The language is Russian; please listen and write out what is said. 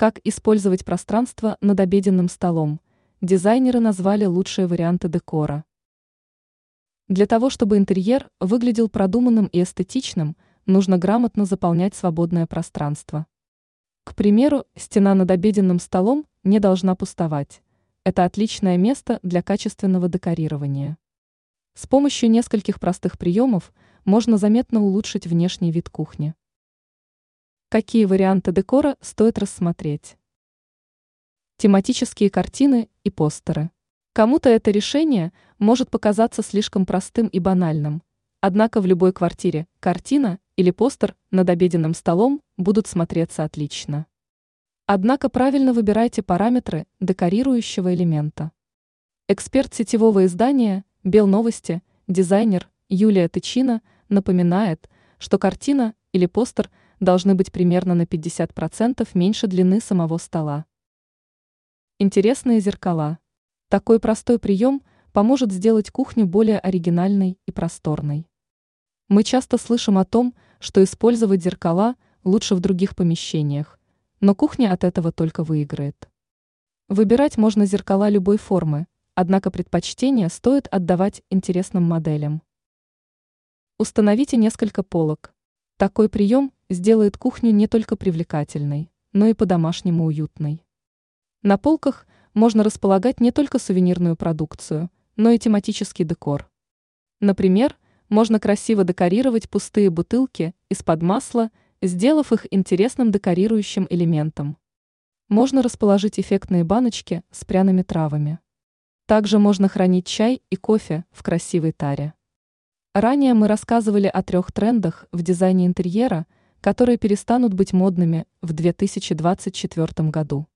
Как использовать пространство над обеденным столом? Дизайнеры назвали лучшие варианты декора. Для того, чтобы интерьер выглядел продуманным и эстетичным, нужно грамотно заполнять свободное пространство. К примеру, стена над обеденным столом не должна пустовать. Это отличное место для качественного декорирования. С помощью нескольких простых приемов можно заметно улучшить внешний вид кухни. Какие варианты декора стоит рассмотреть? Тематические картины и постеры. Кому-то это решение может показаться слишком простым и банальным, однако в любой квартире картина или постер над обеденным столом будут смотреться отлично. Однако правильно выбирайте параметры декорирующего элемента. Эксперт сетевого издания «Белновости», дизайнер Юлия Тычина напоминает, что картина или постер должны быть примерно на 50% меньше длины самого стола. Интересные зеркала. Такой простой прием поможет сделать кухню более оригинальной и просторной. Мы часто слышим о том, что использовать зеркала лучше в других помещениях, но кухня от этого только выиграет. Выбирать можно зеркала любой формы, однако предпочтение стоит отдавать интересным моделям. Установите несколько полок. Такой прием сделает кухню не только привлекательной, но и по-домашнему уютной. На полках можно располагать не только сувенирную продукцию, но и тематический декор. Например, можно красиво декорировать пустые бутылки из-под масла, сделав их интересным декорирующим элементом. Можно расположить эффектные баночки с пряными травами. Также можно хранить чай и кофе в красивой таре. Ранее мы рассказывали о 3 трендах в дизайне интерьера, которые перестанут быть модными в 2024 году.